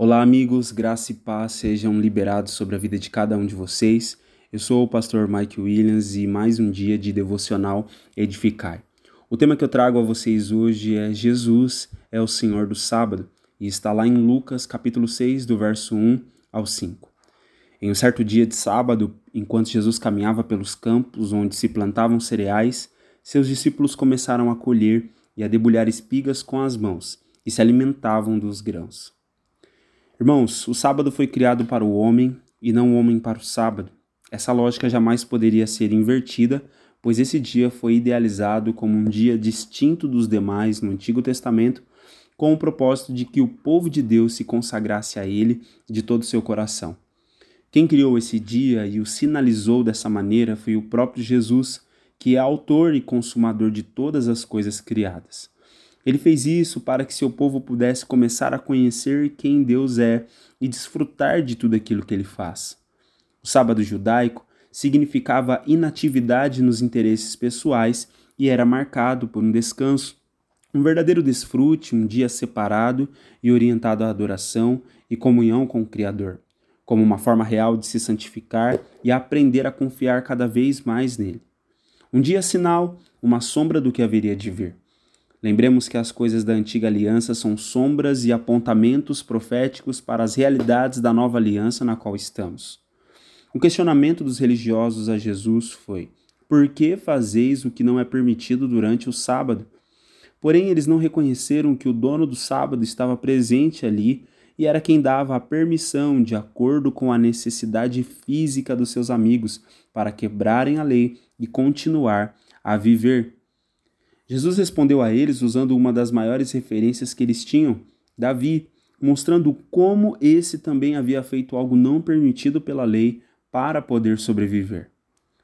Olá amigos, graça e paz sejam liberados sobre a vida de cada um de vocês. Eu sou o pastor Mike Williams e mais um dia de Devocional Edificar. O tema que eu trago a vocês hoje é Jesus é o Senhor do Sábado e está lá em Lucas capítulo 6 do verso 1 ao 5. Em um certo dia de sábado, enquanto Jesus caminhava pelos campos onde se plantavam cereais, seus discípulos começaram a colher e a debulhar espigas com as mãos e se alimentavam dos grãos. Irmãos, o sábado foi criado para o homem e não o homem para o sábado. Essa lógica jamais poderia ser invertida, pois esse dia foi idealizado como um dia distinto dos demais no Antigo Testamento, com o propósito de que o povo de Deus se consagrasse a ele de todo o seu coração. Quem criou esse dia e o sinalizou dessa maneira foi o próprio Jesus, que é autor e consumador de todas as coisas criadas. Ele fez isso para que seu povo pudesse começar a conhecer quem Deus é e desfrutar de tudo aquilo que ele faz. O sábado judaico significava inatividade nos interesses pessoais e era marcado por um descanso, um verdadeiro desfrute, um dia separado e orientado à adoração e comunhão com o Criador, como uma forma real de se santificar e aprender a confiar cada vez mais nele. Um dia sinal, uma sombra do que haveria de vir. Lembremos que as coisas da antiga aliança são sombras e apontamentos proféticos para as realidades da nova aliança na qual estamos. O questionamento dos religiosos a Jesus foi: por que fazeis o que não é permitido durante o sábado? Porém, eles não reconheceram que o dono do sábado estava presente ali e era quem dava a permissão de acordo com a necessidade física dos seus amigos para quebrarem a lei e continuar a viver. Jesus respondeu a eles usando uma das maiores referências que eles tinham, Davi, mostrando como esse também havia feito algo não permitido pela lei para poder sobreviver.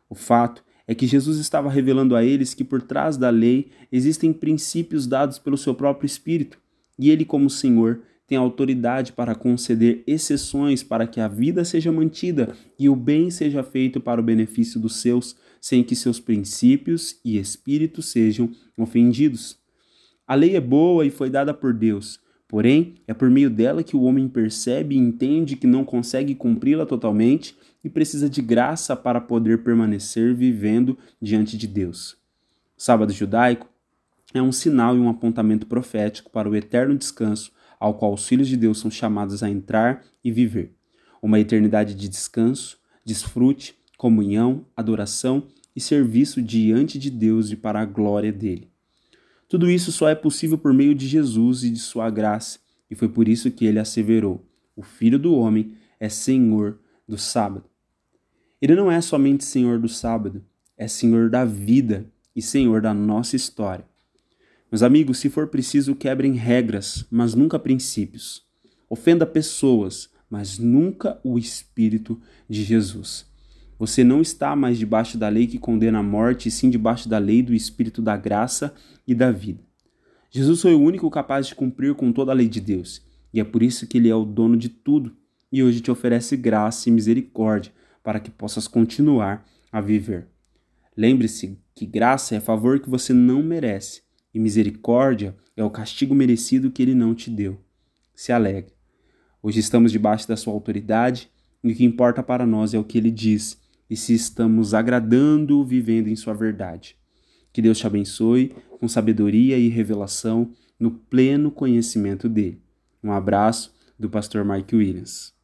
O fato é que Jesus estava revelando a eles que por trás da lei existem princípios dados pelo seu próprio Espírito, e ele, como Senhor, tem autoridade para conceder exceções para que a vida seja mantida e o bem seja feito para o benefício dos seus, sem que seus princípios e espíritos sejam ofendidos. A lei é boa e foi dada por Deus, porém é por meio dela que o homem percebe e entende que não consegue cumpri-la totalmente e precisa de graça para poder permanecer vivendo diante de Deus. O sábado judaico é um sinal e um apontamento profético para o eterno descanso ao qual os filhos de Deus são chamados a entrar e viver. Uma eternidade de descanso, desfrute, comunhão, adoração e serviço diante de Deus e para a glória dele. Tudo isso só é possível por meio de Jesus e de sua graça, e foi por isso que ele asseverou: o Filho do Homem é Senhor do Sábado. Ele não é somente Senhor do Sábado, é Senhor da vida e Senhor da nossa história. Meus amigos, se for preciso, quebrem regras, mas nunca princípios. Ofenda pessoas, mas nunca o Espírito de Jesus. Você não está mais debaixo da lei que condena a morte, e sim debaixo da lei do Espírito da graça e da vida. Jesus foi o único capaz de cumprir com toda a lei de Deus, e é por isso que ele é o dono de tudo, e hoje te oferece graça e misericórdia para que possas continuar a viver. Lembre-se que graça é favor que você não merece, e misericórdia é o castigo merecido que ele não te deu. Se alegre. Hoje estamos debaixo da sua autoridade, e o que importa para nós é o que ele diz, e se estamos agradando, vivendo em sua verdade. Que Deus te abençoe com sabedoria e revelação no pleno conhecimento dele. Um abraço do pastor Mike Williams.